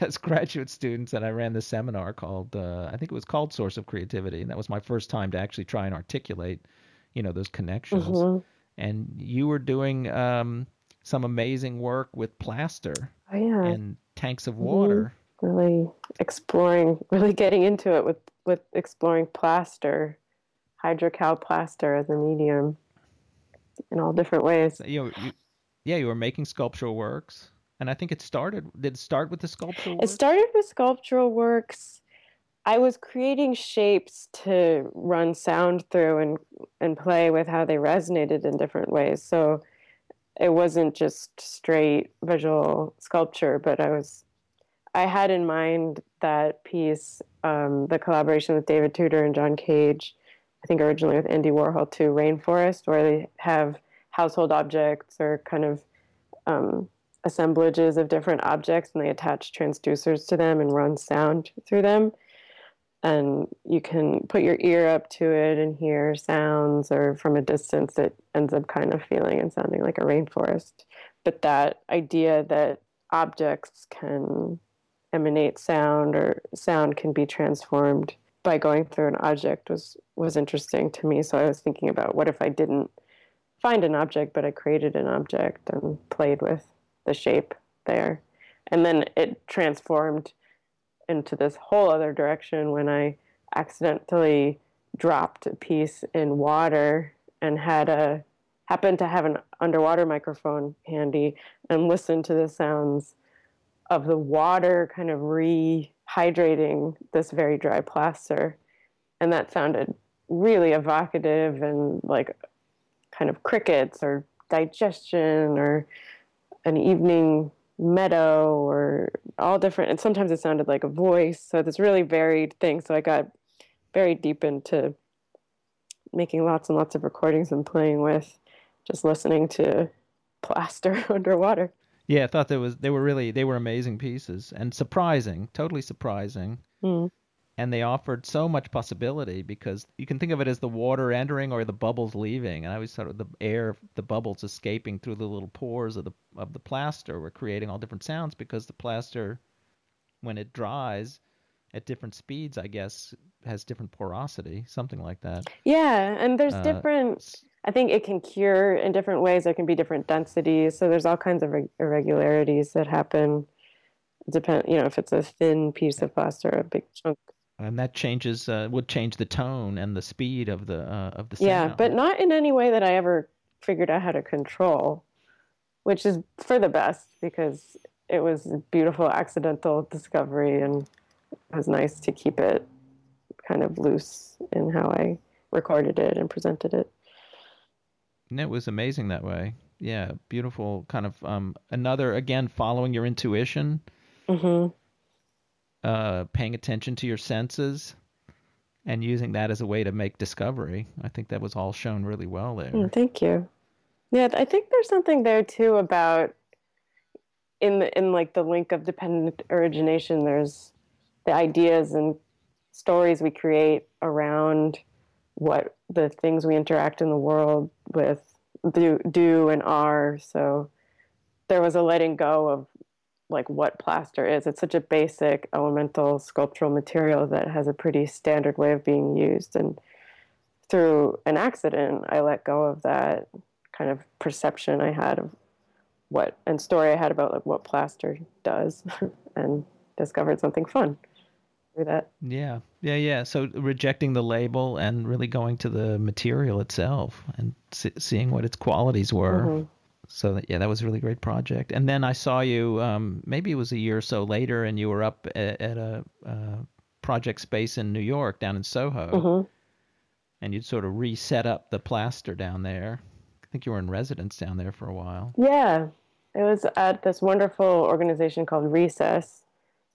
as graduate students, and I ran this seminar called, uh, I think it was called Source of Creativity, and that was my first time to actually try and articulate, you know, those connections. Mm-hmm. And you were doing um, some amazing work with plaster oh, yeah. and tanks of water. Mm-hmm. Really exploring, really getting into it with, with exploring plaster. Hydrocal plaster as a medium in all different ways. You know, you, yeah, you were making sculptural works. And I think it started, did it start with the sculptural works? It started with sculptural works. I was creating shapes to run sound through and, and play with how they resonated in different ways. So it wasn't just straight visual sculpture, but I was, I had in mind that piece, um, the collaboration with David Tudor and John Cage, I think originally with Andy Warhol too, Rainforest, where they have household objects or kind of um, assemblages of different objects, and they attach transducers to them and run sound through them. And you can put your ear up to it and hear sounds, or from a distance it ends up kind of feeling and sounding like a rainforest. But that idea that objects can emanate sound or sound can be transformed by going through an object was, was interesting to me. So I was thinking about what if I didn't find an object, but I created an object and played with the shape there. And then it transformed into this whole other direction when I accidentally dropped a piece in water and had a, happened to have an underwater microphone handy and listened to the sounds of the water kind of re- hydrating this very dry plaster, and that sounded really evocative and like kind of crickets or digestion or an evening meadow or all different, and sometimes it sounded like a voice, so this really varied thing. So I got very deep into making lots and lots of recordings and playing with just listening to plaster underwater. Yeah, I thought there was they were really they were amazing pieces and surprising, totally surprising. Mm. And they offered so much possibility because you can think of it as the water entering or the bubbles leaving. And I always thought of the air, the bubbles escaping through the little pores of the of the plaster were creating all different sounds because the plaster, when it dries at different speeds, I guess, has different porosity, something like that. Yeah, and there's uh, different. I think it can cure in different ways. There can be different densities. So there's all kinds of irregularities that happen. Depend, you know, if it's a thin piece of plaster, a big chunk. And that changes, uh, would change the tone and the speed of the uh, of the sound. Yeah, but not in any way that I ever figured out how to control, which is for the best because it was a beautiful accidental discovery, and it was nice to keep it kind of loose in how I recorded it and presented it. And it was amazing that way. Yeah, beautiful kind of um, another, again, following your intuition, mm-hmm. uh, paying attention to your senses, and using that as a way to make discovery. I think that was all shown really well there. Mm, thank you. Yeah, I think there's something there, too, about in the, in like the link of dependent origination, there's the ideas and stories we create around what the things we interact in the world with do, do and are. So there was a letting go of like what plaster is. It's such a basic elemental sculptural material that has a pretty standard way of being used. And through an accident, I let go of that kind of perception I had of what, and story I had about like what plaster does, and discovered something fun through that. Yeah. Yeah. Yeah. So rejecting the label and really going to the material itself and see- seeing what its qualities were. Mm-hmm. So that, yeah, that was a really great project. And then I saw you, um, maybe it was a year or so later, and you were up at, at a uh, project space in New York, down in Soho, mm-hmm. and you'd sort of reset up the plaster down there. I think you were in residence down there for a while. Yeah, it was at this wonderful organization called Recess.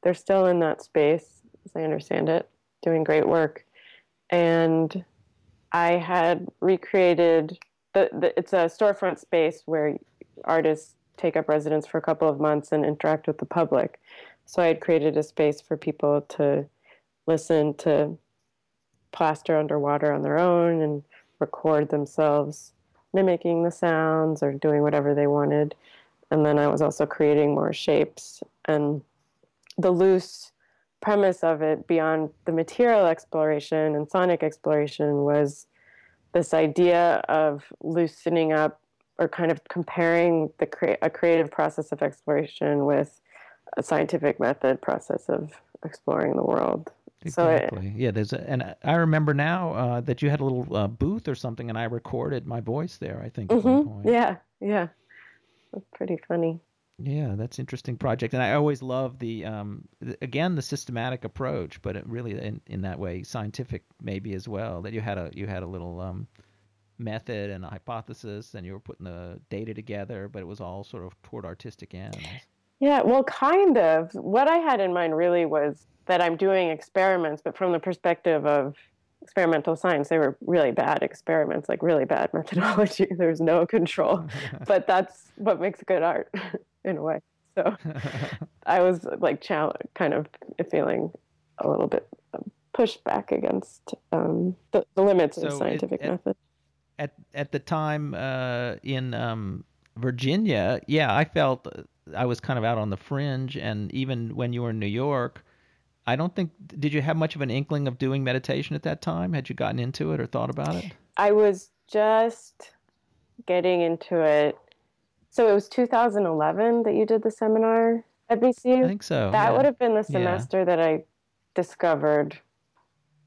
They're still in that space, as I understand it, doing great work. And I had recreated... The, the, it's a storefront space where artists take up residence for a couple of months and interact with the public. So I had created a space for people to listen to plaster underwater on their own and record themselves mimicking the sounds or doing whatever they wanted. And then I was also creating more shapes. And the loose premise of it, beyond the material exploration and sonic exploration, was this idea of loosening up, or kind of comparing the cre- a creative process of exploration with a scientific method process of exploring the world. Exactly. So it, yeah, there's a, and I remember now uh, that you had a little uh, booth or something, and I recorded my voice there, I think, mm-hmm. at one point. Yeah, yeah. That's pretty funny. Yeah, that's an interesting project. And I always love the, um, again, the systematic approach, but it really in, in that way, scientific maybe as well, that you had a you had a little um, method and a hypothesis, and you were putting the data together, but it was all sort of toward artistic ends. Yeah, well, kind of. What I had in mind really was that I'm doing experiments, but from the perspective of experimental science, they were really bad experiments, like really bad methodology. There's no control, but that's what makes good art. In a way. So I was like challenged, kind of feeling a little bit pushed back against um, the, the limits so of scientific it, method. At, at the time uh, in um, Virginia, yeah, I felt I was kind of out on the fringe. And even when you were in New York, I don't think, did you have much of an inkling of doing meditation at that time? Had you gotten into it or thought about it? I was just getting into it. So it was two thousand eleven that you did the seminar at V C U? I think so. That yeah. would have been the semester yeah. that I discovered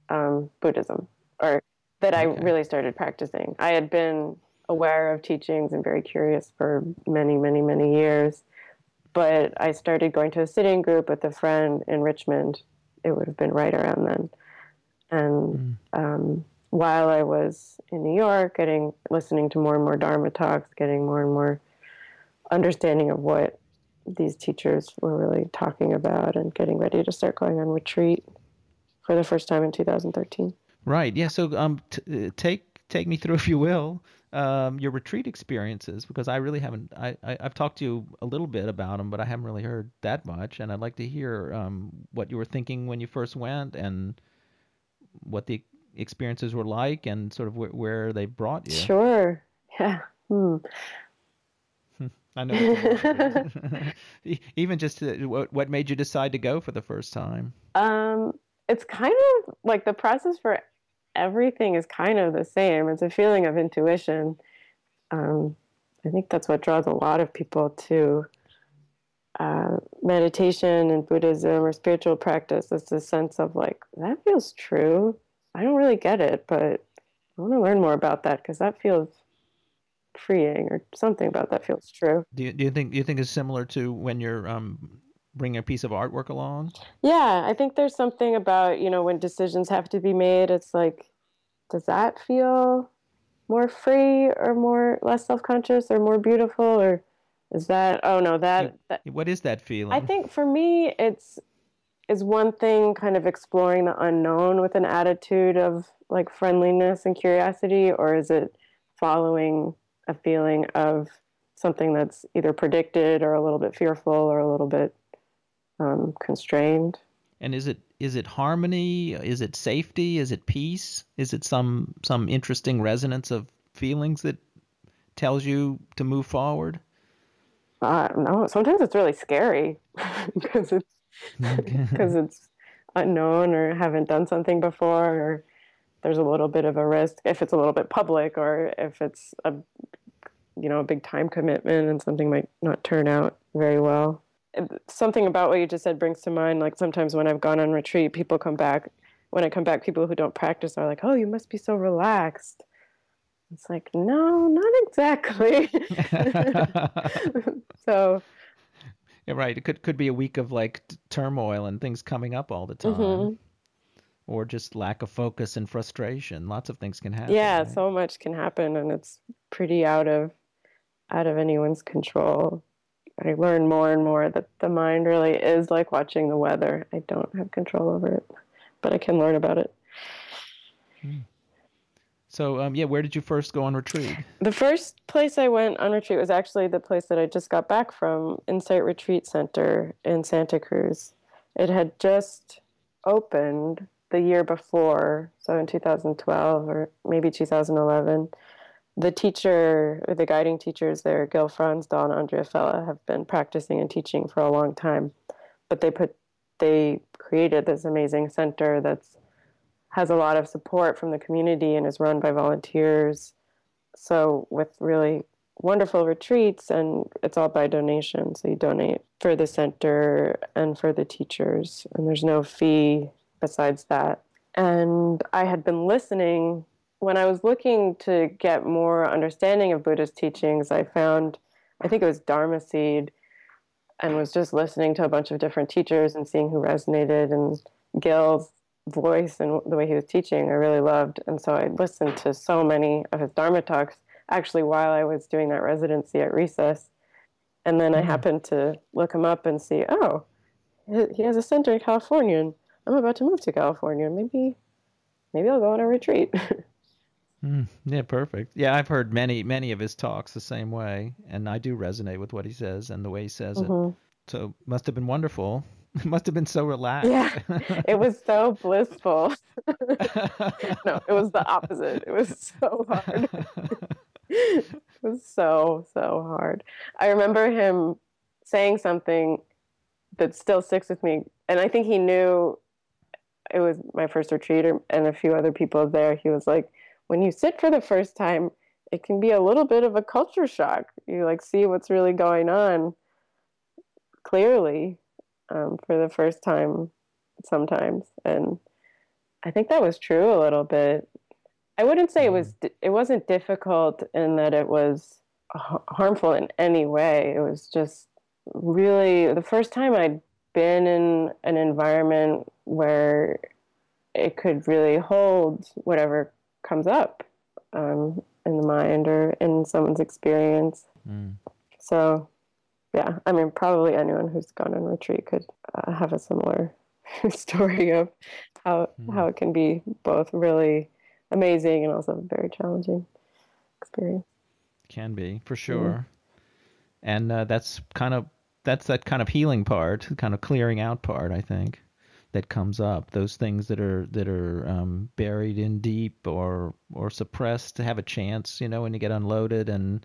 um, Buddhism, or that okay. I really started practicing. I had been aware of teachings and very curious for many, many, many years, but I started going to a sitting group with a friend in Richmond. It would have been right around then. And mm. um, while I was in New York, getting listening to more and more Dharma talks, getting more and more understanding of what these teachers were really talking about, and getting ready to start going on retreat for the first time in two thousand thirteen. Right. Yeah. So um, t- take take me through, if you will, um, your retreat experiences, because I really haven't. I, I I've talked to you a little bit about them, but I haven't really heard that much, and I'd like to hear um, what you were thinking when you first went, and what the experiences were like, and sort of wh- where they brought you. Sure. Yeah. Hmm. I know. Even just to, what, what made you decide to go for the first time? Um, it's kind of like the process for everything is kind of the same. It's a feeling of intuition. Um, I think that's what draws a lot of people to uh, meditation and Buddhism or spiritual practice. It's a sense of like, that feels true. I don't really get it, but I want to learn more about that because that feels freeing, or something about that feels true. Do you, do you think do you think it's similar to when you're um, bringing a piece of artwork along? Yeah, I think there's something about, you know, when decisions have to be made, it's like, does that feel more free or more less self-conscious or more beautiful, or is that, oh no, that, that what is that feeling? I think for me, it's is one thing kind of exploring the unknown with an attitude of like friendliness and curiosity, or is it following a feeling of something that's either predicted or a little bit fearful or a little bit um, constrained. And is it is it harmony? Is it safety? Is it peace? Is it some some interesting resonance of feelings that tells you to move forward? I don't know. Sometimes it's really scary because it's because it's unknown or haven't done something before, or there's a little bit of a risk if it's a little bit public, or if it's a you know a big time commitment and something might not turn out very well. Something about what you just said brings to mind, like sometimes when I've gone on retreat, people come back, when I come back, people who don't practice are like, oh, you must be so relaxed. It's like, no, not exactly. So. Yeah, right. It could, could be a week of like turmoil and things coming up all the time, mm-hmm. or just lack of focus and frustration. Lots of things can happen. Yeah. Right? So much can happen, and it's pretty out of, out of anyone's control. I learn more and more that the mind really is like watching the weather. I don't have control over it, but I can learn about it. Hmm. So, um, yeah, where did you first go on retreat? The first place I went on retreat was actually the place that I just got back from, Insight Retreat Center in Santa Cruz. It had just opened the year before, so in two thousand twelve or maybe two thousand eleven. The teacher, or the guiding teachers there, Gil Franz, and Andrea Fella, have been practicing and teaching for a long time, but they put, they created this amazing center that's has a lot of support from the community and is run by volunteers. So with really wonderful retreats, and it's all by donation. So you donate for the center and for the teachers, and there's no fee besides that. And I had been listening. When I was looking to get more understanding of Buddhist teachings, I found, I think it was Dharma Seed, and was just listening to a bunch of different teachers and seeing who resonated, and Gil's voice and the way he was teaching I really loved. And so I listened to so many of his Dharma talks, actually while I was doing that residency at Recess. And then mm-hmm. I happened to look him up and see, oh, he has a center in California, and I'm about to move to California. Maybe, maybe I'll go on a retreat. Mm, yeah, perfect. Yeah, I've heard many, many of his talks the same way, and I do resonate with what he says and the way he says mm-hmm. it. So must have been wonderful. It must have been so relaxed. Yeah, it was so blissful. No, it was the opposite. It was so hard. It was so, so hard. I remember him saying something that still sticks with me, and I think he knew it was my first retreat, and a few other people there. He was like, when you sit for the first time, it can be a little bit of a culture shock. You like see what's really going on clearly um, for the first time sometimes. And I think that was true a little bit. I wouldn't say it was, it wasn't difficult in that it was harmful in any way. It was just really the first time I'd been in an environment where it could really hold whatever comes up um, in the mind or in someone's experience. Mm. So, yeah, I mean, probably anyone who's gone on retreat could uh, have a similar story of how mm. how it can be both really amazing and also a very challenging experience. Can be, for sure. Mm. And uh, that's kind of that's that kind of healing part, kind of clearing out part, I think, that comes up. Those things that are that are um, buried in deep or or suppressed to have a chance, you know, when you get unloaded and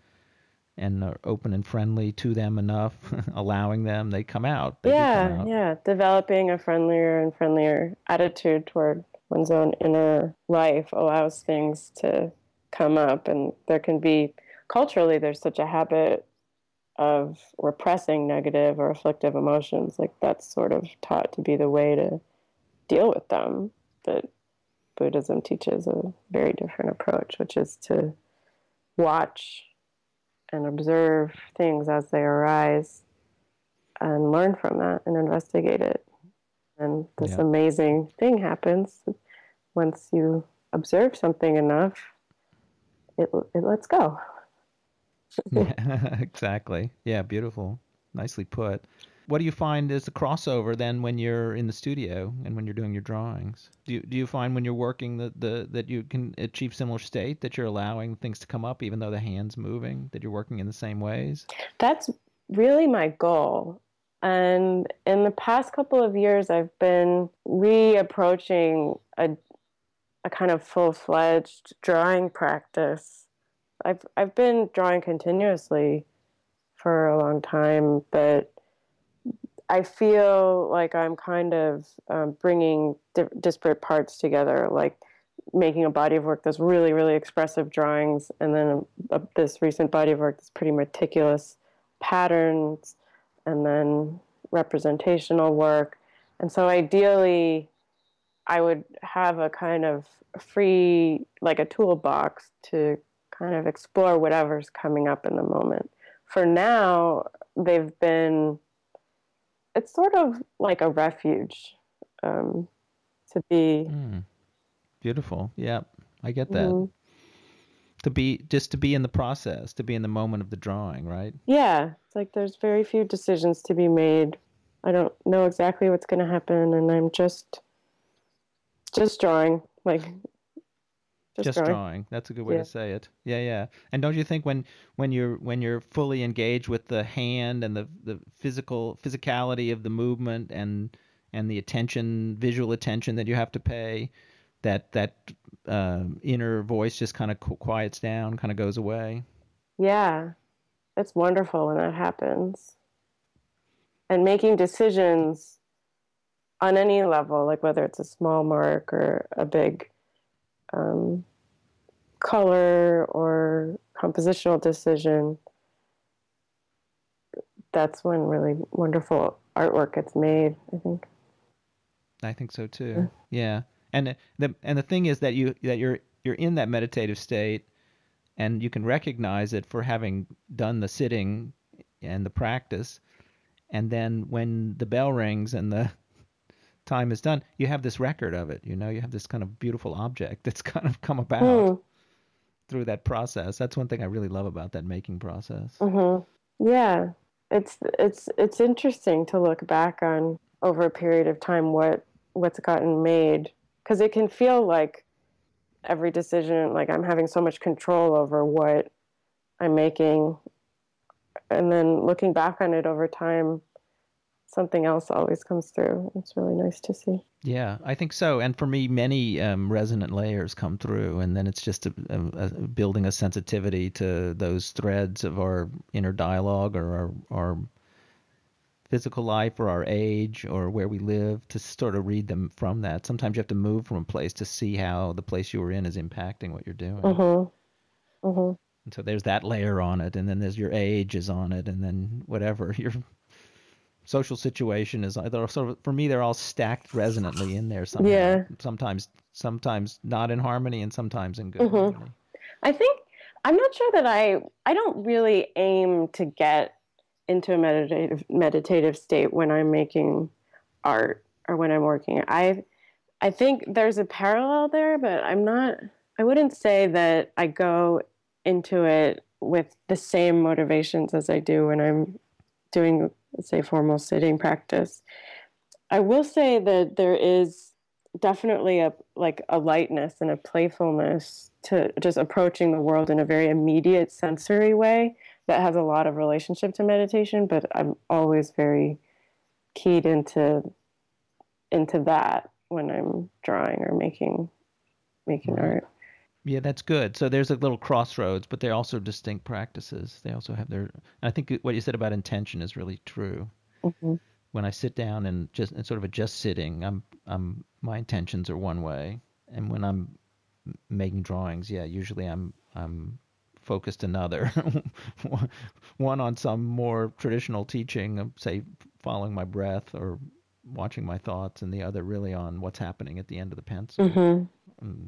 and are open and friendly to them enough, allowing them, they come out. They yeah, come out. yeah. Developing a friendlier and friendlier attitude toward one's own inner life allows things to come up. And there can be, culturally, there's such a habit of repressing negative or afflictive emotions. Like that's sort of taught to be the way to deal with them. But Buddhism teaches a very different approach, which is to watch and observe things as they arise and learn from that and investigate it. And this yeah. amazing thing happens. Once you observe something enough, it, it lets go. Yeah, exactly. Yeah, beautiful. Nicely put. What do you find is the crossover then when you're in the studio and when you're doing your drawings? Do you, do you find when you're working that the that you can achieve similar state, that you're allowing things to come up even though the hand's moving, that you're working in the same ways? That's really my goal. And in the past couple of years, I've been reapproaching a a kind of full-fledged drawing practice. I've I've been drawing continuously for a long time, but I feel like I'm kind of um, bringing di- disparate parts together, like making a body of work that's really, really expressive drawings, and then a, a, this recent body of work that's pretty meticulous patterns, and then representational work. And so ideally, I would have a kind of free, like a toolbox to kind of explore whatever's coming up in the moment. For now, they've been... it's sort of like a refuge um, to be. Mm. Beautiful. Yeah, I get that. Mm-hmm. To be, just to be in the process, to be in the moment of the drawing, right? Yeah. It's like there's very few decisions to be made. I don't know exactly what's going to happen, and I'm just, just drawing. Like, just, just drawing. drawing. That's a good way yeah. to say it. Yeah, yeah. And don't you think when, when you're when you're fully engaged with the hand and the, the physical physicality of the movement and and the attention, visual attention that you have to pay, that that uh, inner voice just kind of quiets down, kind of goes away? Yeah. It's wonderful when that happens. And making decisions on any level, like whether it's a small mark or a big Um, color or compositional decision, that's when really wonderful artwork gets made, I think. I think so too. Yeah. yeah. And the and the thing is that you that you're you're in that meditative state, and you can recognize it for having done the sitting and the practice, and then when the bell rings and the time is done, you have this record of it, you know, you have this kind of beautiful object that's kind of come about mm. through that process. That's one thing I really love about that making process. Mm-hmm. Yeah. It's, it's, it's interesting to look back on over a period of time, what, what's gotten made. 'Cause it can feel like every decision, like I'm having so much control over what I'm making. And then looking back on it over time, something else always comes through. It's really nice to see. Yeah, I think so. And for me, many um, resonant layers come through, and then it's just a, a, a building a sensitivity to those threads of our inner dialogue or our, our physical life or our age or where we live, to sort of read them from that. Sometimes you have to move from a place to see how the place you were in is impacting what you're doing. Mm-hmm. Mm-hmm. And so there's that layer on it, and then there's your age is on it, and then whatever you're... social situation is either sort of, for me, they're all stacked resonantly in there somehow. Yeah. Sometimes, sometimes not in harmony, and sometimes in good mm-hmm. harmony. I think I'm not sure that I I don't really aim to get into a meditative meditative state when I'm making art or when I'm working. I I think there's a parallel there, but I'm not. I wouldn't say that I go into it with the same motivations as I do when I'm doing, let's say, formal sitting practice. I will say that there is definitely a like a lightness and a playfulness to just approaching the world in a very immediate sensory way that has a lot of relationship to meditation, but I'm always very keyed into into that when I'm drawing or making making right. art. Yeah, that's good. So there's a little crossroads, but they're also distinct practices. They also have their... I think what you said about intention is really true. Mm-hmm. When I sit down and just and sort of a just sitting, I'm I'm my intentions are one way, and when I'm making drawings, yeah, usually I'm I'm focused another, one on some more traditional teaching of, say, following my breath or watching my thoughts, and the other really on what's happening at the end of the pencil. Mm-hmm.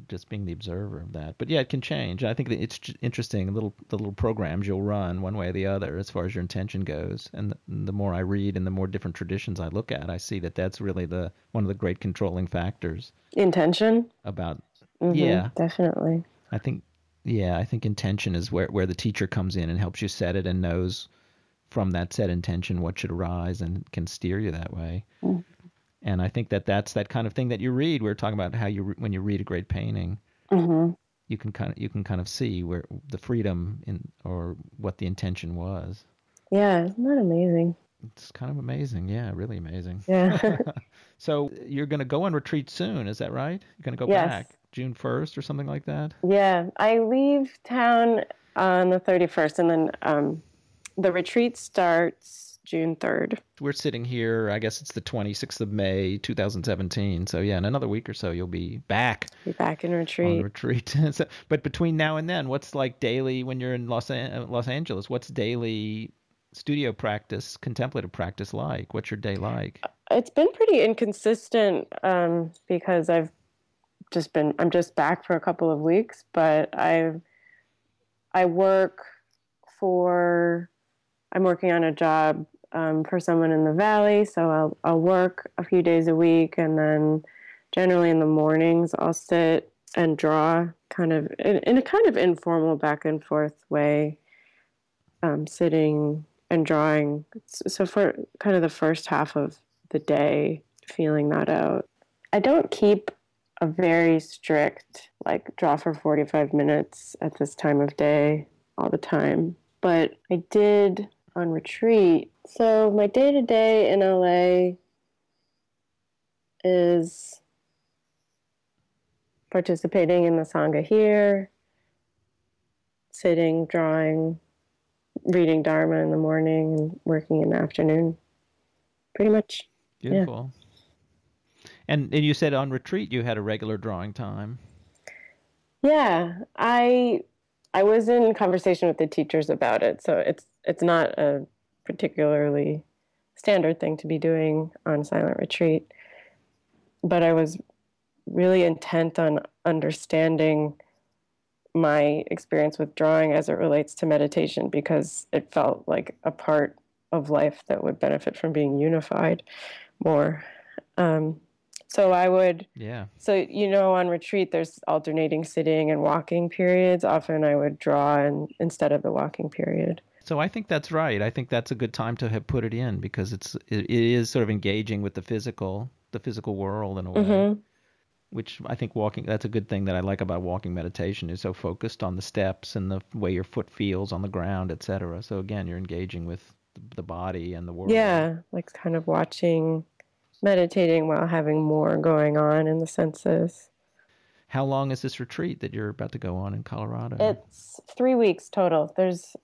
Just being the observer of that. But yeah, it can change. I think it's interesting, little the little programs you'll run one way or the other as far as your intention goes. And the, the more I read and the more different traditions I look at, I see that that's really the one of the great controlling factors. Intention? About, mm-hmm, yeah. Definitely. I think, yeah, I think intention is where, where the teacher comes in and helps you set it and knows from that set intention, what should arise, and can steer you that way. Mm. And I think that that's that kind of thing that you read. We were talking about how you when you read a great painting, mm-hmm. you can kind of you can kind of see where the freedom in or what the intention was. Yeah, isn't that amazing? It's kind of amazing. Yeah, really amazing. Yeah. So you're going to go on retreat soon, is that right? You're going to go yes. back June first or something like that? Yeah, I leave town on the thirty-first, and then um, the retreat starts June third. We're sitting here, I guess it's the twenty-sixth of May, two thousand seventeen. So yeah, in another week or so, you'll be back. Be back in retreat. On retreat. So, but between now and then, what's like daily when you're in Los, An- Los Angeles? What's daily studio practice, contemplative practice like? What's your day like? It's been pretty inconsistent um, because I've just been, I'm just back for a couple of weeks, but I've, I work for, I'm working on a job um, for someone in the Valley. So I'll, I'll work a few days a week. And then generally in the mornings, I'll sit and draw kind of in, in a kind of informal back and forth way, um, sitting and drawing. So for kind of the first half of the day, feeling that out. I don't keep a very strict, like, draw for forty-five minutes at this time of day all the time. But I did on retreat. So my day-to-day in L A is participating in the Sangha here, sitting, drawing, reading Dharma in the morning, and working in the afternoon. Pretty much. Beautiful. Yeah. And and you said on retreat you had a regular drawing time. Yeah, I I was in conversation with the teachers about it, so it's it's not a particularly standard thing to be doing on silent retreat. But I was really intent on understanding my experience with drawing as it relates to meditation, because it felt like a part of life that would benefit from being unified more. Um, So I would, yeah. So, you know, on retreat, there's alternating sitting and walking periods. Often I would draw in, instead of the walking period. So I think that's right. I think that's a good time to have put it in, because it's, it, it is sort of engaging with the physical, the physical world in a way, mm-hmm. which I think walking, that's a good thing that I like about walking meditation, is so focused on the steps and the way your foot feels on the ground, et cetera. So again, you're engaging with the body and the world. Yeah, like kind of watching, meditating while having more going on in the senses. How long is this retreat that you're about to go on in Colorado? It's three weeks total. There's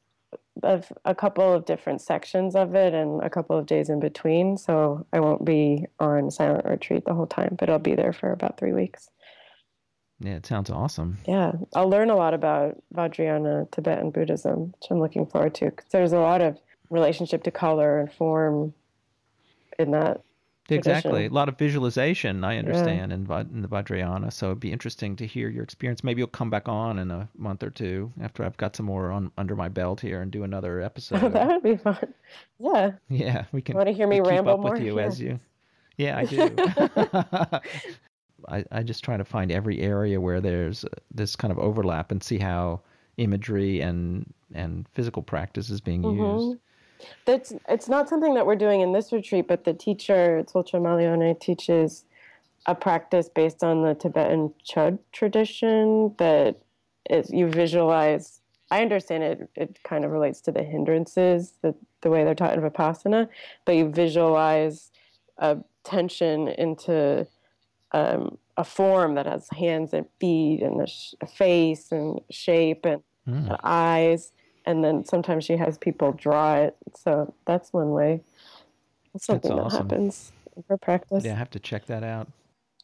a, a couple of different sections of it and a couple of days in between. So I won't be on silent retreat the whole time, but I'll be there for about three weeks. Yeah, it sounds awesome. Yeah. I'll learn a lot about Vajrayana, Tibetan Buddhism, which I'm looking forward to, because there's a lot of relationship to color and form in that. Exactly. Tradition. A lot of visualization, I understand, yeah. in, Va- in the Vajrayana. So it'd be interesting to hear your experience. Maybe you'll come back on in a month or two after I've got some more on, under my belt here and do another episode. Oh, that would be fun. Yeah. Yeah. We can want to hear me ramble more? Keep up with you yeah. as you. Yeah, I do. I, I just try to find every area where there's this kind of overlap and see how imagery and, and physical practice is being mm-hmm. used. That's it's not something that we're doing in this retreat, but the teacher, Tsulcha Malione, teaches a practice based on the Tibetan Chud tradition that is, you visualize. I understand it, it kind of relates to the hindrances, the, the way they're taught in Vipassana, but you visualize a tension into um, a form that has hands and feet and a, sh- a face and shape and, mm. and eyes. And then sometimes she has people draw it. So that's one way. That's something that's awesome. That happens in her practice. Yeah, I have to check that out.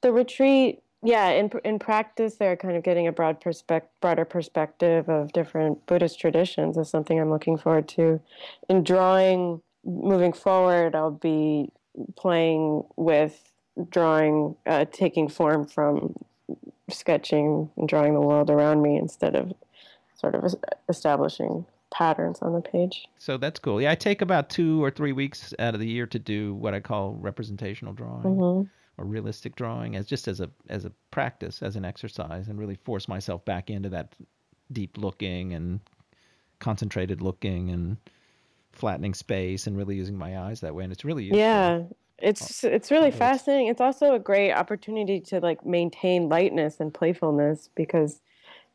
The retreat, yeah, in in practice, they're kind of getting a broad perspective, broader perspective of different Buddhist traditions is something I'm looking forward to. In drawing, moving forward, I'll be playing with drawing, uh, taking form from sketching and drawing the world around me instead of sort of establishing patterns on the page. So that's cool. Yeah, I take about two or three weeks out of the year to do what I call representational drawing mm-hmm. or realistic drawing, as just as a as a practice, as an exercise, and really force myself back into that deep looking and concentrated looking and flattening space and really using my eyes that way. And it's really useful. Yeah, it's it's really fascinating. It's also a great opportunity to like maintain lightness and playfulness because,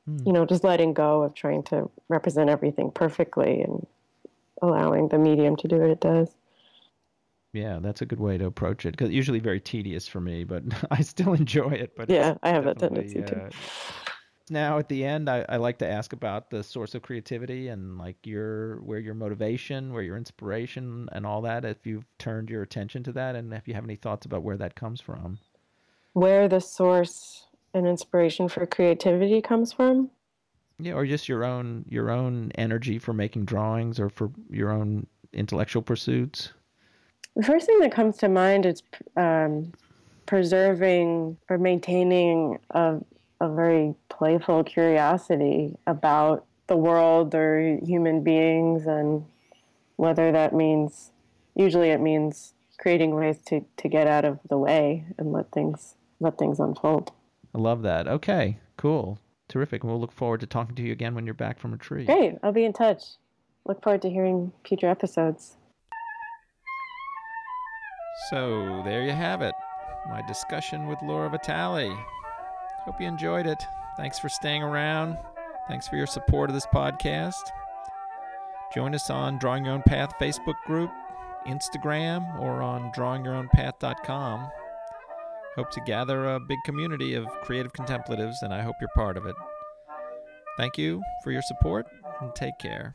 hmm. you know, just letting go of trying to represent everything perfectly and allowing the medium to do what it does. Yeah, that's a good way to approach it because it's usually very tedious for me, but I still enjoy it. But yeah, I have that tendency uh, too. Now, at the end, I, I like to ask about the source of creativity and like your where your motivation, where your inspiration and all that, if you've turned your attention to that and if you have any thoughts about where that comes from. Where the source and inspiration for creativity comes from? Yeah, or just your own your own energy for making drawings or for your own intellectual pursuits. The first thing that comes to mind is um, preserving or maintaining a a very playful curiosity about the world or human beings, and whether that means, usually it means creating ways to, to get out of the way and let things let things unfold. I love that. Okay, cool. Terrific. And we'll look forward to talking to you again when you're back from retreat. Great. I'll be in touch. Look forward to hearing future episodes. So there you have it. My discussion with Laura Vitale. Hope you enjoyed it. Thanks for staying around. Thanks for your support of this podcast. Join us on Drawing Your Own Path Facebook group, Instagram, or on drawing your own path dot com. Hope to gather a big community of creative contemplatives, and I hope you're part of it. Thank you for your support, and take care.